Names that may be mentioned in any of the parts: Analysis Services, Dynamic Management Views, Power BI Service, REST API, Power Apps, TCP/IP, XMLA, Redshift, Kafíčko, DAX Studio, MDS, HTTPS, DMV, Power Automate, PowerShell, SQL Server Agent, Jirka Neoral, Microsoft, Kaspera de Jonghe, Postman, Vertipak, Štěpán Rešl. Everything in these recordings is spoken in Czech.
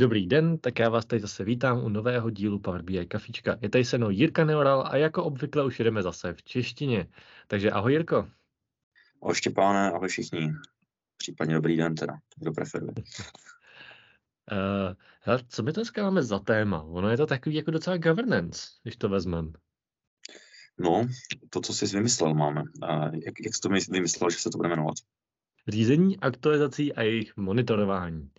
Dobrý den, tak já vás tady zase vítám u nového dílu Power BI Kafíčka. Je tady se mnou Jirka Neoral a jako obvykle už jdeme zase v češtině. Takže ahoj Jirko. Ahoj Štěpáne, ahoj všichni. Případně dobrý den teda, kdo preferuje. Co my to dneska máme za téma? Ono je to takový jako docela governance, když to vezmeme. No, to, co jsi vymyslel, máme. Jak jsi to vymyslel, že se to bude jmenovat? Řízení, aktualizací a jejich monitorování.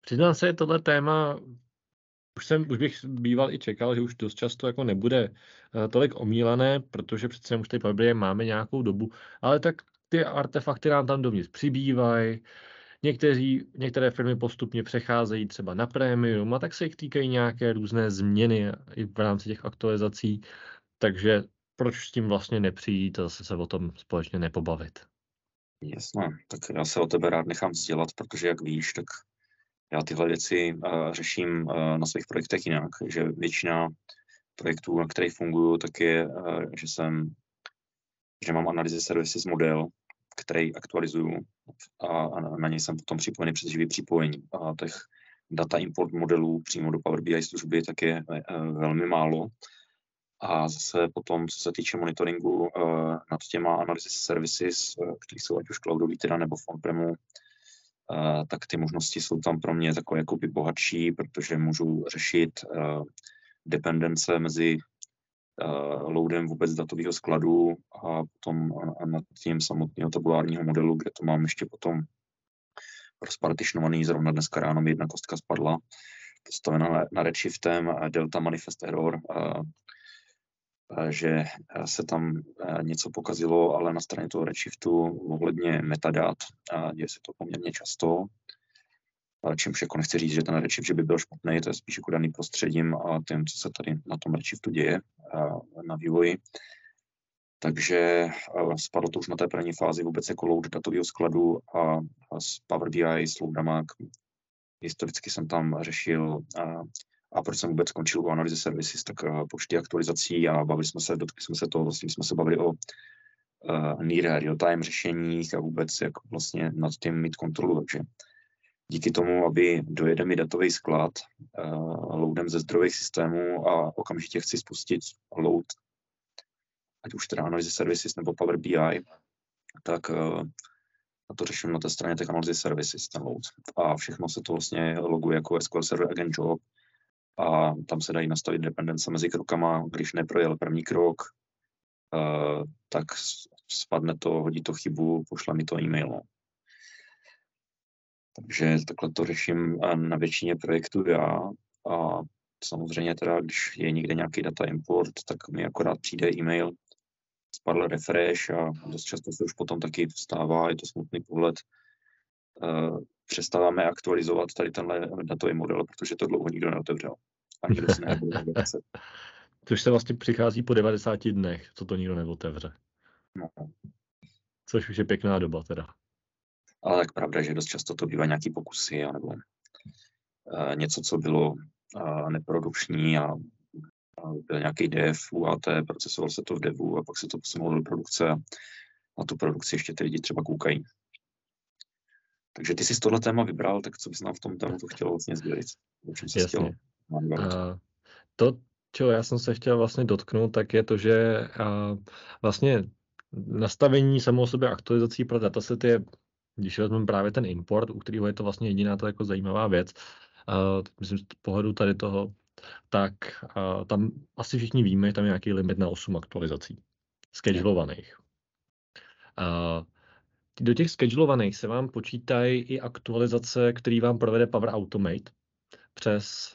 Přiznám se, tohle téma, už bych býval i čekal, že už dost často jako nebude tolik omílané, protože přece už tady Power BI máme nějakou dobu, ale tak ty artefakty nám tam dovnitř přibývají, některé firmy postupně přecházejí třeba na premium a tak se jich týkají nějaké různé změny i v rámci těch aktualizací, takže proč s tím vlastně nepřijít a zase se o tom společně nepobavit. Jasné, tak já se o tebe rád nechám vzdělat, protože jak víš, tak já tyhle věci řeším na svých projektech jinak, že většina projektů, na kterých funguju, tak je, že mám Analysis Services model, který aktualizuju a na něj jsem potom připojený přes živý připojení. A těch data import modelů přímo do Power BI služby tak je velmi málo. A zase potom, co se týče monitoringu nad těma Analysis Services, které jsou ať už cloudový teda nebo on-premu, tak ty možnosti jsou tam pro mě takové jakoby bohatší, protože můžu řešit dependence mezi loadem vůbec datového skladu a potom nad tím samotného tabulárního modelu, kde to mám ještě potom rozpartitionovaný. Zrovna dneska ráno mi jedna kostka spadla, postavená na Redshiftem delta manifest error, že se tam něco pokazilo, ale na straně toho Redshiftu ohledně metadat, děje se to poměrně často, čímž jako nechci říct, že ten Redshift že by byl špatný, to je spíš jako daný prostředím a tím, co se tady na tom Redshiftu děje na vývoji. Takže spadlo to už na té první fázi vůbec jako load datového skladu a s Power BI, s loadama, historicky jsem tam řešil a proč jsem vůbec skončil u Analysis Services, tak počty aktualizací a dotkli jsme se o near real-time řešeních a vůbec jak vlastně nad tím mít kontrolu. Takže díky tomu, aby dojede mi datový sklad loadem ze zdrojových systémů a okamžitě chci spustit load, ať už teda Analysis Services nebo Power BI, tak to řeším na té straně těch Analysis Services, ten load. A všechno se to vlastně loguje jako SQL Server Agent job, a tam se dají nastavit dependence mezi krokama. Když neprojel první krok, tak spadne to, hodí to chybu, pošle mi to e-mail. Takže takhle to řeším na většině projektů já. A samozřejmě teda, když je někde nějaký data import, tak mi akorát přijde e-mail, spadl refresh a dost často se už potom taky vstává, je to smutný pohled. Přestáváme aktualizovat tady tenhle datový model, protože to dlouho nikdo neotevřel. A nikdo si neotevřel. Což se vlastně přichází po 90 dnech, co to nikdo neotevře. No. Což už je pěkná doba teda. Ale tak pravda, že dost často to bývá nějaký pokusy, nebo něco, co bylo neprodukční a byl nějaký dev, UAT, procesoval se to v devu a pak se to posunulo do produkce a na tu produkci ještě ty lidi třeba koukají. Takže ty jsi tohle téma vybral, tak co bys nám v tom tématu chtěl vlastně sdělit? To, čeho já jsem se chtěl vlastně dotknout, tak je to, že vlastně nastavení samou sobě aktualizací pro datasety je, když vezmeme právě ten import, u kterého je to vlastně jediná to jako zajímavá věc, myslím, z pohledu tady toho, tak tam asi všichni víme, že tam je nějaký limit na 8 aktualizací, schedulovaných. Do těch schedulovaných se vám počítají i aktualizace, který vám provede Power Automate přes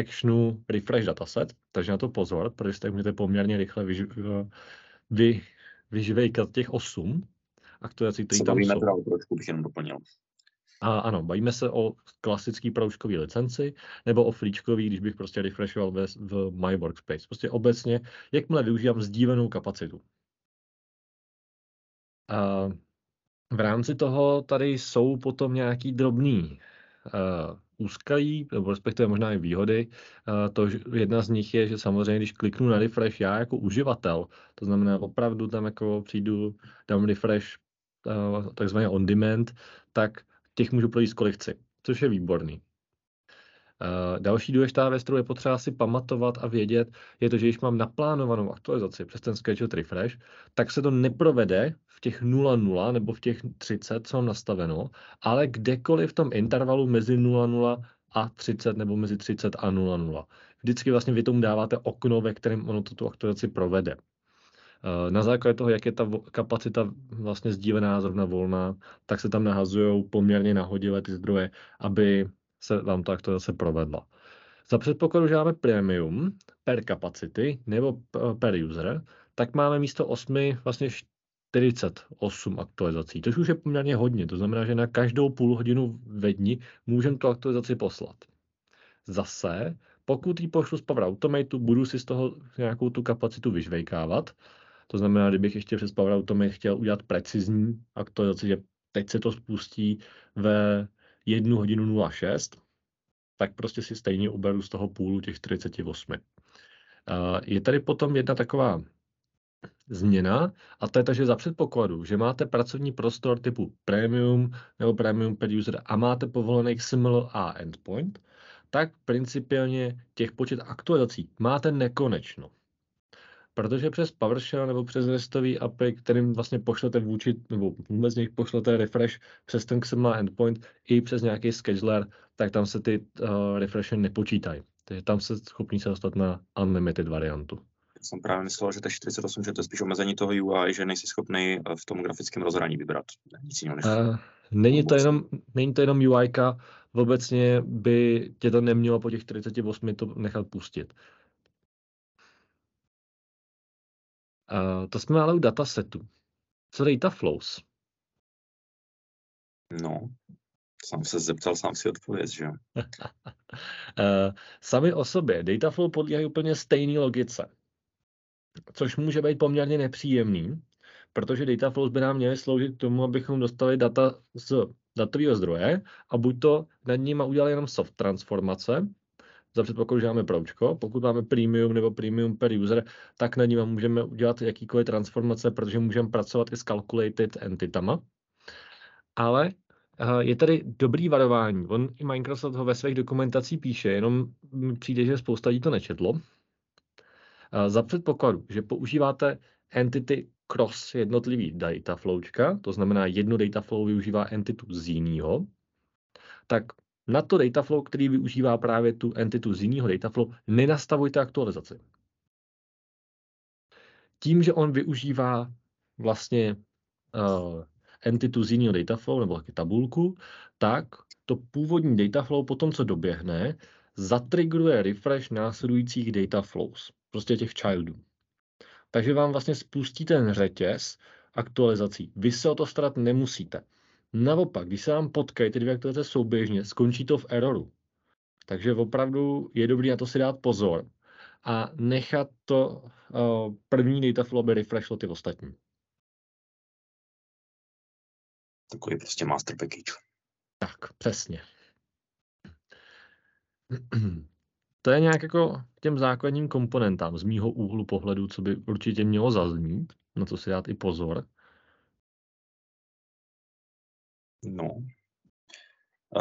actionu refresh dataset, takže na to pozor, protože tak můžete poměrně rychle vyžvejkat těch 8 aktualizací, které tam jsou. Ano, bavíme se o klasický proužkový licenci nebo o flíčkový, když bych prostě refreshoval v My Workspace. Prostě obecně, jakmile využívám sdílenou kapacitu. V rámci toho tady jsou potom nějaký drobný úskalí, nebo respektive možná i výhody. Jedna z nich je, že samozřejmě, když kliknu na refresh já jako uživatel, to znamená opravdu tam jako přijdu, dám refresh takzvaně on demand, tak těch můžu projít kolik chci. což je výborný. Další důležitá věc, kterou je potřeba si pamatovat a vědět, je to, že když mám naplánovanou aktualizaci přes ten scheduled refresh, tak se to neprovede v těch 0,0 nebo v těch 30, co mám nastaveno, ale kdekoliv v tom intervalu mezi 0,0 a 30 nebo mezi 30 a 0,0. Vždycky vlastně vy tomu dáváte okno, ve kterém ono tu aktualizaci provede. Na základě toho, jak je ta kapacita vlastně sdílená, zrovna volná, tak se tam nahazují poměrně nahodilé ty zdroje, aby se vám to aktualizace provedla. Za předpokladu, že máme premium per capacity nebo per user, tak máme místo 8 vlastně 48 aktualizací, což už je poměrně hodně. To znamená, že na každou půl hodinu ve dni můžeme tu aktualizaci poslat. Zase, pokud ji pošlu z Power Automatu, budu si z toho nějakou tu kapacitu vyžvejkávat. To znamená, kdybych ještě přes Power Automate chtěl udělat precizní aktualizaci, že teď se to spustí ve 1 hodinu 06, tak prostě si stejně uberu z toho půlu těch 48. Je tady potom jedna taková změna, a to je takže za předpokladu, že máte pracovní prostor typu Premium nebo Premium per user a máte povolený XMLA endpoint, tak principiálně těch počet aktualizací máte nekonečno. Protože přes PowerShell nebo přes restový API, kterým vlastně pošlete vůči, nebo vůbec z nich pošlete refresh přes ten XML endpoint i přes nějaký scheduler, tak tam se ty refreshy nepočítají. Takže tam se schopní se dostat na unlimited variantu. Já jsem právě myslel, že ta 48, že to je spíš omezení toho UI, že nejsi schopný v tom grafickém rozhraní vybrat. Nic jiného než není to jenom UIka, obecně by tě to nemělo po těch 48 to nechat pustit. To jsme ale u datasetu. Co data flows? No, sám se zeptal, sám si odpověz, že? Sami o sobě data flow podléhají úplně stejné logice, což může být poměrně nepříjemný, protože data flows by nám měly sloužit k tomu, abychom dostali data z datového zdroje a buď to nad nimi udělali jenom soft transformace, za předpokladu, že máme proučko. Pokud máme premium nebo premium per user, tak nad nimi můžeme udělat jakýkoliv transformace, protože můžeme pracovat i s calculated entitama. Ale je tady dobrý varování. On i Microsoft ho ve svých dokumentacích píše, jenom přijde, že spousta lidí to nečetlo. Za předpokladu, že používáte entity cross jednotlivý data flowčka, to znamená jedno data flow využívá entitu z jiného, tak na to data flow, který využívá právě tu entitu z jiného data flow, nenastavujte aktualizaci. Tím, že on využívá vlastně entitu z jiného data flow nebo taky tabulku, tak to původní data flow po tom, co doběhne, zatrigruje refresh následujících data flows, prostě těch childů. Takže vám vlastně spustí ten řetěz aktualizací. Vy se o to starat nemusíte. Naopak, když se vám potkají ty dvě aktualizace souběžně, skončí to v eroru. Takže opravdu je dobré na to si dát pozor a nechat to první data flow, aby refreshlo ty ostatní. Takový prostě master package. Tak, přesně. To je nějak jako těm základním komponentám z mýho úhlu pohledu, co by určitě mělo zaznít, na co si dát i pozor. No,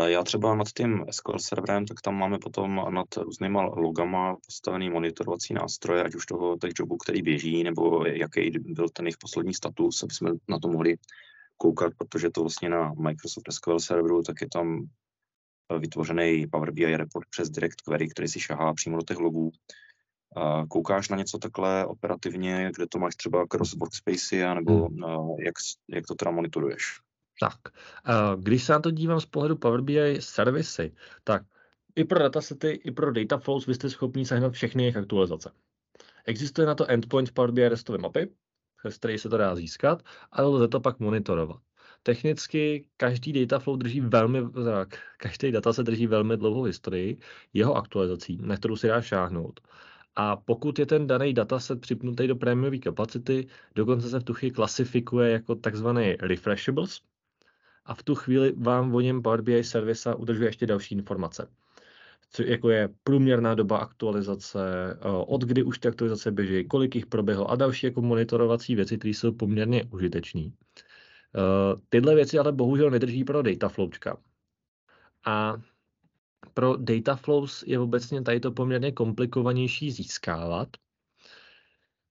já třeba nad tím SQL serverem, tak tam máme potom nad různýma logama postavený monitorovací nástroje, ať už toho jobu, který běží, nebo jaký byl ten jejich poslední status, aby jsme na to mohli koukat, protože to vlastně na Microsoft SQL serveru, tak je tam vytvořený Power BI report přes direct query, který si šahá přímo do těch logů. Koukáš na něco takhle operativně, kde to máš třeba cross workspace, nebo jak to teda monitoruješ? Tak, když se na to dívám z pohledu Power BI servisy, tak i pro datasety, i pro data flows vy jste schopni sehnat všechny jejich aktualizace. Existuje na to endpoint Power BI restové mapy, z které se to dá získat, ale lze to pak monitorovat. Technicky každý data flow každý data se drží velmi dlouhou historii jeho aktualizací, na kterou si dá šáhnout. A pokud je ten daný dataset připnutý do prémiové kapacity, dokonce se v tu chvíli klasifikuje jako takzvaný refreshables, a v tu chvíli vám o něm Power BI servisa udržuje ještě další informace. Jako je průměrná doba aktualizace, od kdy už ty aktualizace běží, kolik jich proběhlo a další jako monitorovací věci, které jsou poměrně užitečné. Tyhle věci ale bohužel nedrží pro data flowčka. A pro data flows je obecně tady to poměrně komplikovanější získávat,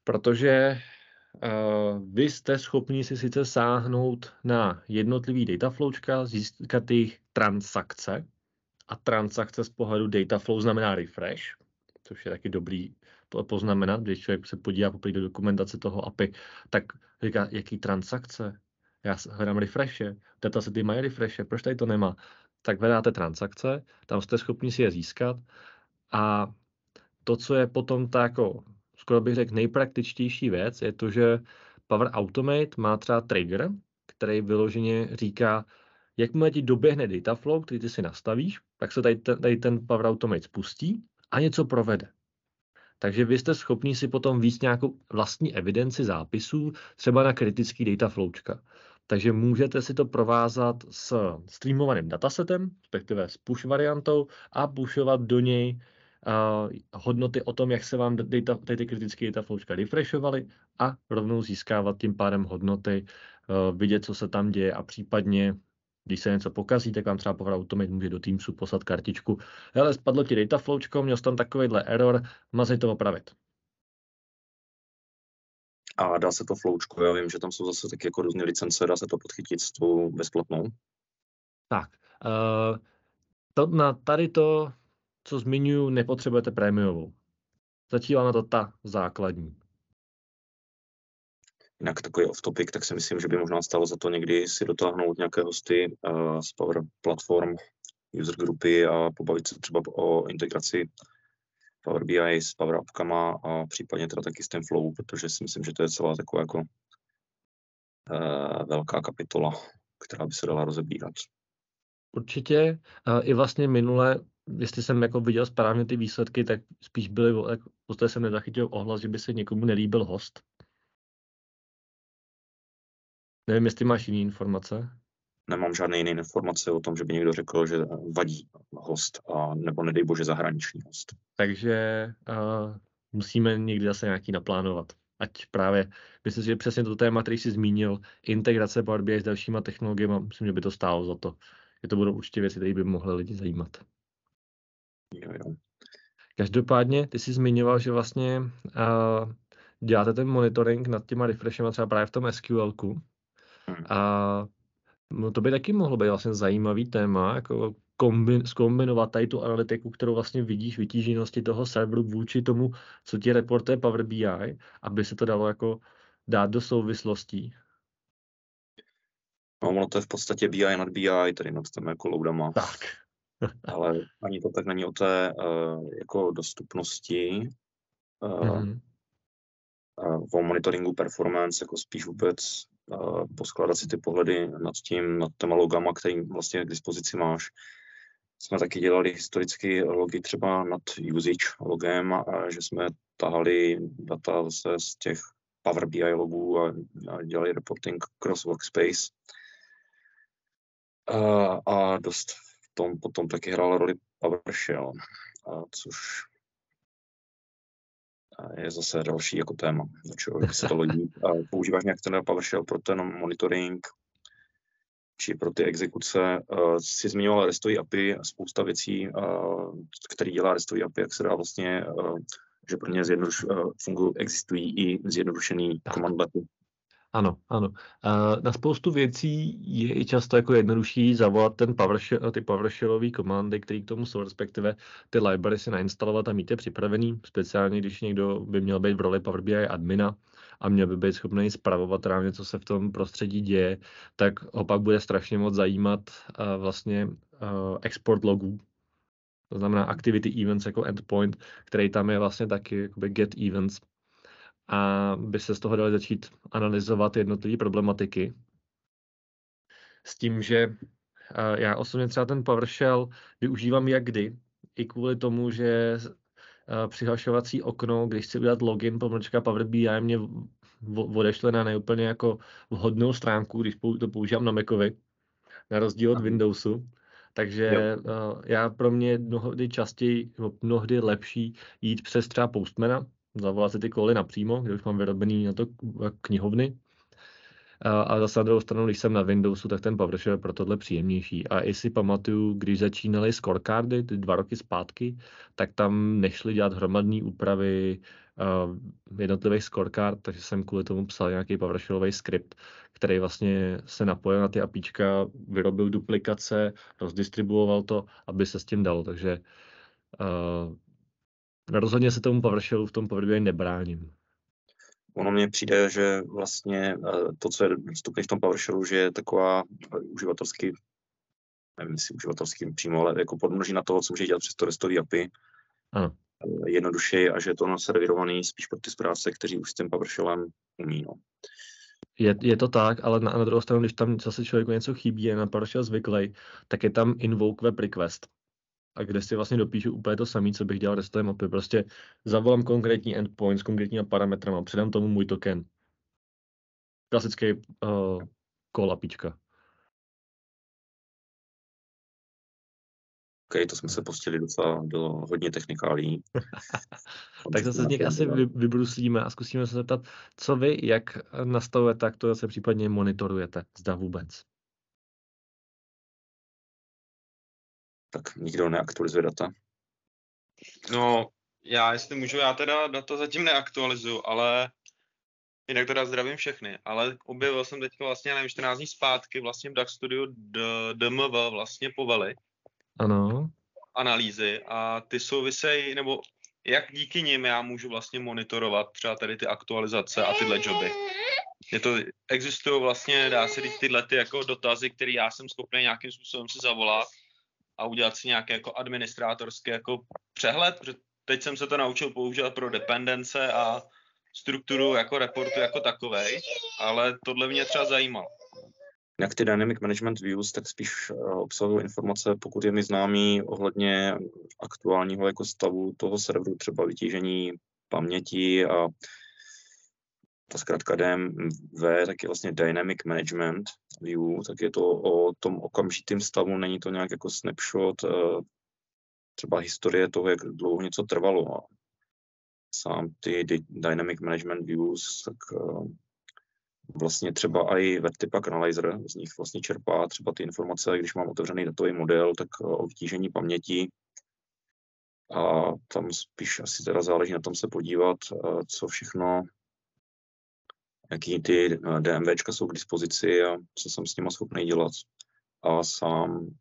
protože vy jste schopni si sice sáhnout na jednotlivý data flowčka, získat jejich transakce. A transakce z pohledu data flow znamená refresh, což je taky dobrý poznamenat, když člověk se podívá poprvé do dokumentace toho API, tak říká, jaký transakce? Já hledám refreshe, datasety mají refreshe, proč tady to nemá? Tak hledáte transakce, tam jste schopni si je získat a to, co je potom ta jako, skoro bych řekl, nejpraktičtější věc, je to, že Power Automate má třeba trigger, který vyloženě říká, jakmile ti doběhne dataflow, který ty si nastavíš, tak se tady ten Power Automate spustí a něco provede. Takže vy jste schopni si potom víc nějakou vlastní evidenci zápisů, třeba na kritický dataflowčka. Takže můžete si to provázat s streamovaným datasetem, respektive s push variantou a pushovat do něj hodnoty o tom, jak se vám ty kritické dataflowčka refreshovaly a rovnou získávat tím pádem hodnoty, vidět, co se tam děje a případně když se něco pokazí, tak vám třeba Power Automate může do Teamsu poslat kartičku. Hele, spadlo ti dataflowčko, měl jsi tam takovýhle error, mazej to opravit. A dá se to flowčko, já vím, že tam jsou zase taky jako různé licence, dá se to podchytit s tou bezplatnou? Tak, na tady to, co zmiňuji, nepotřebujete prémiovou. Začíná na to ta základní. Jinak takový off-topic, tak si myslím, že by možná stálo za to někdy si dotáhnout nějaké hosty z Power Platform, user grupy a pobavit se třeba o integraci Power BI s Power Appkama a případně teda taky s ten Flow, protože si myslím, že to je celá taková jako velká kapitola, která by se dala rozebírat. Určitě. I vlastně minule, jestli jsem jako viděl správně ty výsledky, tak spíš byly, jako, protože jsem nezachytil ohlas, že by se někomu nelíbil host. Nevím, jestli máš jiné informace. Nemám žádné jiné informace o tom, že by někdo řekl, že vadí host, a nebo nedej bože zahraniční host. Takže musíme někdy zase nějaký naplánovat. Ať právě, myslím, že přesně to téma, který jsi zmínil, integrace Power BI s dalšíma technologiemi, myslím, že by to stálo za to. Je to budou určitě věci, které by mohly lidi zajímat. Jo. Každopádně, ty jsi zmiňoval, že vlastně děláte ten monitoring nad těma refreshema třeba právě v tom SQL-ku. A to by taky mohlo být vlastně zajímavý téma, jako zkombinovat tady tu analytiku, kterou vlastně vidíš vytíženosti toho serveru vůči tomu, co ti reportuje Power BI, aby se to dalo jako dát do souvislostí. No, ono to je v podstatě BI nad BI, tady nad těmi jako loadama. Tak. Ale ani to tak není o té jako dostupnosti. O monitoringu performance, jako spíš vůbec poskládat si ty pohledy nad tím, nad těma logama, který vlastně k dispozici máš. Jsme taky dělali historicky logy třeba nad usage logem, a že jsme tahali data zase z těch Power BI logů a dělali reporting cross workspace. A dost v tom potom taky hrála roli PowerShell, což je zase další jako téma, do čeho by se dalo jít. Používáš nějak ten PowerShell pro ten monitoring, či pro ty exekuce. Jsi zmiňoval RESTový API, spousta věcí, které dělá RESTový API, jak se dá vlastně, že pro ně existují i zjednodušený command lety. Ano. Na spoustu věcí je i často jako jednodušší zavolat ten PowerShellový komandy, které k tomu jsou, respektive ty library si nainstalovat a mít je připravený, speciálně když někdo by měl být v roli Power BI admina a měl by být schopný spravovat rám něco, co se v tom prostředí děje, tak opak bude strašně moc zajímat vlastně export logů. To znamená activity events jako endpoint, který tam je vlastně taky jakoby get events. A by se z toho dali začít analyzovat jednotlivé problematiky. S tím, že já osobně třeba ten PowerShell využívám jak kdy, i kvůli tomu, že přihlašovací okno, když chci udělat login pomlčka Power BI, mě odešle na neúplně jako vhodnou stránku, když to používám na Macovi, na rozdíl od Windowsu. Takže já pro mě mnohdy častěji, mnohdy lepší jít přes třeba Postmana, zavolat si ty koly napřímo, kde už mám vyrobený na to knihovny. Ale zase na druhou stranu, když jsem na Windowsu, tak ten PowerShell je pro tohle příjemnější. A i si pamatuju, když začínaly scorecardy, ty 2 roky zpátky, tak tam nešli dělat hromadné úpravy jednotlivých scorecard, takže jsem kvůli tomu psal nějaký PowerShellový skript, který vlastně se napojil na ty APIčka, vyrobil duplikace, rozdistribuoval to, aby se s tím dalo. Takže rozhodně se tomu PowerShellu v tom Power BI nebráním. Ono mně přijde, že vlastně to, co je dostupné v tom PowerShellu, že je taková uživatelsky, nevím jestli uživatelským přímo, ale jako podmnožina toho, co může dělat přes to restový API. Ano. Jednodušeji a že je to naservirovaný spíš pro ty správce, kteří už s tím PowerShellem umí. No. Je to tak, ale na druhou stranu, když tam zase člověku něco chybí, je na PowerShell zvyklý, tak je tam invoke web request. A kde si vlastně dopíšu úplně to samé, co bych dělal restové mapy. Prostě zavolám konkrétní endpoint s konkrétníma parametrama, předám tomu můj token. Klasický call APIčka. OK, to jsme se pustili docela do hodně technikálí. Tak zase z nich asi vybruslíme a zkusíme se zeptat, co vy, jak nastavujete, jak to se případně monitorujete, zda vůbec. Tak nikdo neaktualizuje data. No, já teda data zatím neaktualizuju, ale jinak teda zdravím všechny, ale objevil jsem teďka vlastně, nevím, 14 dní zpátky vlastně v DAX Studio DMV vlastně povely. Ano. Analýzy a ty souvisejí, nebo jak díky nim já můžu vlastně monitorovat třeba tady ty aktualizace a tyhle joby. Existují vlastně, dá se říct, tyhle ty jako dotazy, které já jsem schopný nějakým způsobem si zavolat a udělat si nějaký jako administrátorský jako přehled, protože teď jsem se to naučil používat pro dependence a strukturu jako reportu jako takovej, ale tohle mě třeba zajímalo. Jak ty Dynamic Management Views, tak spíš obsahují informace, pokud je mi známý, ohledně aktuálního jako stavu toho serveru, třeba vytížení paměti a ta zkrátka DMV, tak je vlastně Dynamic Management View, tak je to o tom okamžitém stavu, není to nějak jako snapshot, třeba historie toho, jak dlouho něco trvalo. A sám ty Dynamic Management Views, tak vlastně třeba i Vertipak Analyzer, z nich vlastně čerpá třeba ty informace, když mám otevřený datový model, tak o vytížení paměti. A tam spíš asi teda záleží na tom se podívat, co všechno, jaký ty DMVčka jsou k dispozici a co jsem s nima schopný dělat. A sám,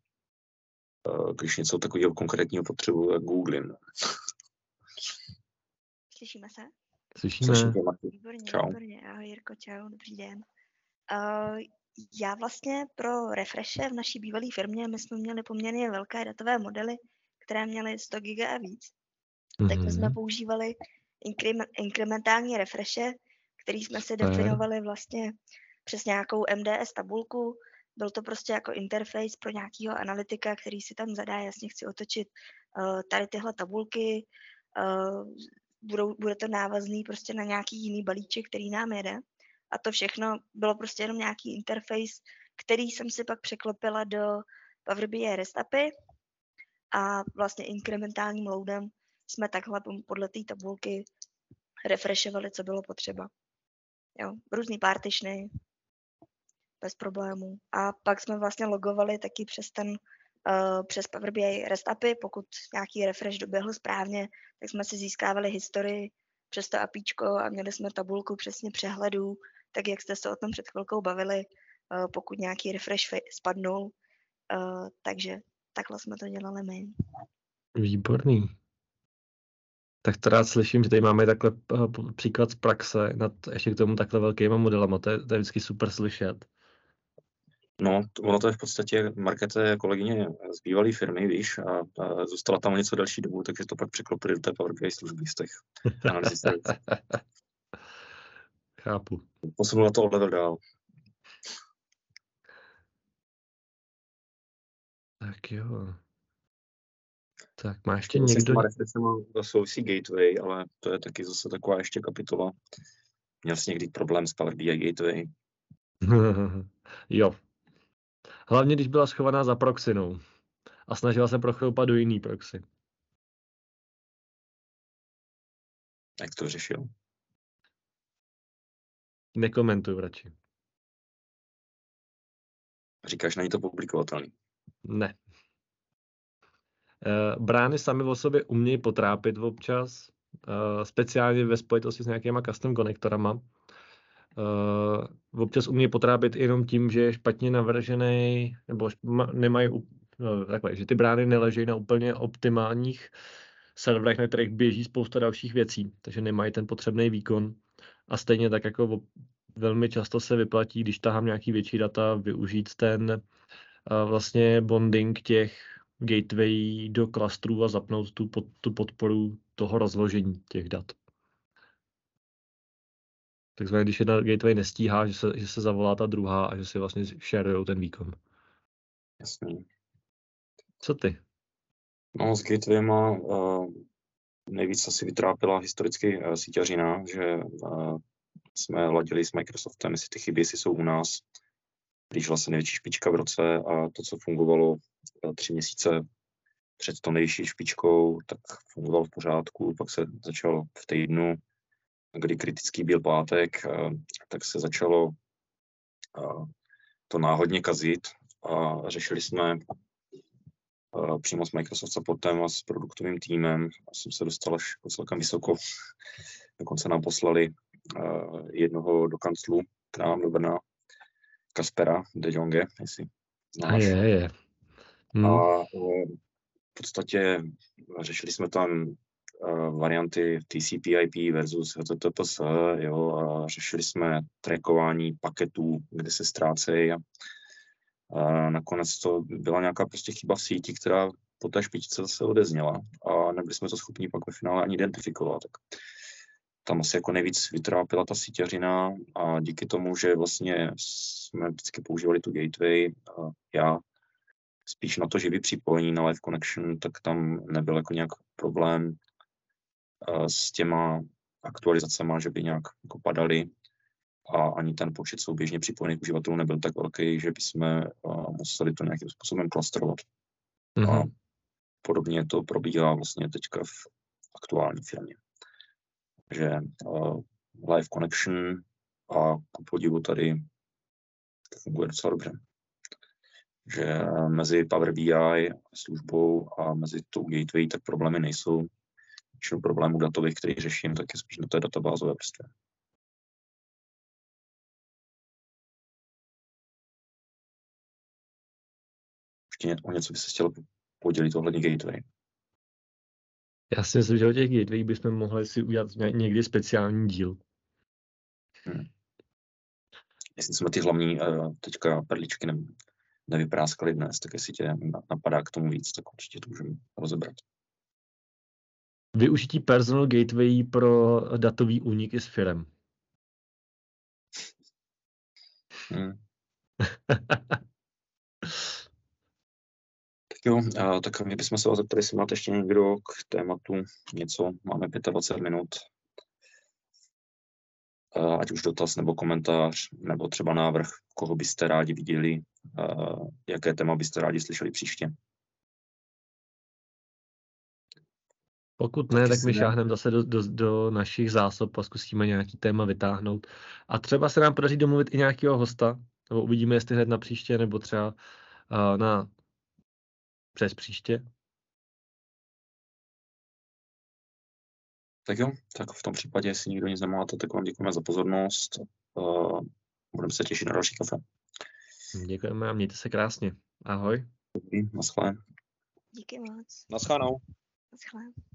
když něco takového konkrétního potřebuji, tak googlím. Slyšíme se? Slyšíme. Výborně, ahoj Jirko, čau, dobrý den. Já vlastně pro refresher v naší bývalé firmě, my jsme měli poměrně velké datové modely, které měly 100 GB a víc. Tak my jsme používali inkrementální refresher, který jsme si definovali vlastně přes nějakou MDS tabulku. Byl to prostě jako interface pro nějakého analytika, který si tam zadá, jasně chci otočit tady tyhle tabulky, bude to návazný prostě na nějaký jiný balíček, který nám jede. A to všechno bylo prostě jenom nějaký interface, který jsem si pak překlopila do Power BI REST API a vlastně inkrementálním loadem jsme takhle podle té tabulky refreshovali, co bylo potřeba. Jo, různý partitiony, bez problémů. A pak jsme vlastně logovali taky přes Power BI REST API, pokud nějaký refresh doběhl správně, tak jsme si získávali historii přes to APIčko a měli jsme tabulku přesně přehledů, tak jak jste se o tom před chvilkou bavili, pokud nějaký refresh spadnul. Takže takhle jsme to dělali my. Výborný. Tak to rád slyším, že tady máme takhle příklad z praxe nad ještě k tomu takhle velkýma modelama, to je vždycky super slyšet. No, ono to je v podstatě, Markéta je kolegyně z bývalé firmy, víš, a zůstala tam něco delší dobu, takže to pak překlopili do té Power BI služby z těch analýzy. Chápu. Posunula to o level dál. Tak jo. Tak má ještě někdo? Souvisí gateway, ale to je taky zase taková ještě kapitola. Měl jsi někdy problém s Power BI gateway? Jo. Hlavně, když byla schovaná za proxinou a snažila se prochroupat do jiný proxy. Jak to řešil? Nekomentuju radši. Říkáš, není to publikovatelný? Ne. Brány sami o sobě umějí potrápit občas, speciálně ve spojitosti s nějakýma custom konektorama. Občas umějí potrápit jenom tím, že je špatně navržený, nebo nemají, takhle, že ty brány neležejí na úplně optimálních serverech, na kterých běží spousta dalších věcí, takže nemají ten potřebný výkon. A stejně tak jako velmi často se vyplatí, když tahám nějaký větší data, využít ten vlastně bonding těch gateway do klastrů a zapnout tu podporu toho rozložení těch dat. Takzvaně, když jedna gateway nestíhá, že se zavolá ta druhá a že si vlastně sharujou ten výkon. Jasný. Co ty? No, s gatewayma nejvíc asi vytrápila historicky síťařina, že jsme ladili s Microsoftem, jestli ty chyby jsou u nás. Blížila se největší špička v roce a to, co fungovalo 3 měsíce před tou nejvyšší špičkou, tak fungovalo v pořádku. Pak se začalo v týdnu, kdy kritický byl pátek, tak se začalo to náhodně kazit a řešili jsme přímo s Microsoft supportem a s produktovým týmem. Já jsem se dostal až celkem vysoko. Dokonce nám poslali jednoho do kanclu k nám do Brna, Kaspera de Jonghe, jestli znáš. Je. A v podstatě řešili jsme tam varianty TCP/IP versus HTTPS, jo, a řešili jsme trackování paketů, kde se ztrácejí. A nakonec to byla nějaká prostě chyba v síti, která po té špičce se odezněla a nebyli jsme to schopni pak ve finále ani identifikovat. Tak tam asi jako nejvíc vytrápila ta síťařina a díky tomu, že vlastně jsme vždycky používali tu gateway, a já spíš na to živý připojení na live connection, tak tam nebyl jako nějak problém s těma aktualizacemi, že by nějak jako padaly. A ani ten počet souběžně připojených uživatelů nebyl tak velký, že bychom museli to nějakým způsobem klastrovat. Mm-hmm. A podobně to probíhá vlastně teďka v aktuální firmě. Takže live connection a ku podivu tady to funguje docela dobře. Že mezi Power BI službou a mezi tou gateway tak problémy nejsou. Většinu problémů datových, který řeším, tak je spíš na té databázové vrstvě. O něco by se chtěl podělit ohledně gateway. Já si myslím, že o těch gateway bychom mohli si udělat někdy speciální díl. Jestli jsme ty hlavní teďka perličky nevypráskali dnes, tak jestli tě napadá k tomu víc, tak určitě to můžeme rozebrat. Využití personal gateway pro datový úniky s firem. Jo, tak my bychom se vás zeptali, jestli máte ještě někdo k tématu něco, máme 25 minut, ať už dotaz nebo komentář, nebo třeba návrh, koho byste rádi viděli, jaké téma byste rádi slyšeli příště. Pokud ne, tak my šáhneme zase do našich zásob a zkusíme nějaký téma vytáhnout. A třeba se nám podaří domluvit i nějakého hosta, nebo uvidíme, jestli hned na příště, nebo třeba na přes příště. Tak jo, tak v tom případě, jestli nikdo nic nemáte, tak vám děkujeme za pozornost. Budeme se těšit na další kafe. Děkujeme a mějte se krásně. Ahoj. Naschle. Díky moc. Naschledanou. Naschle.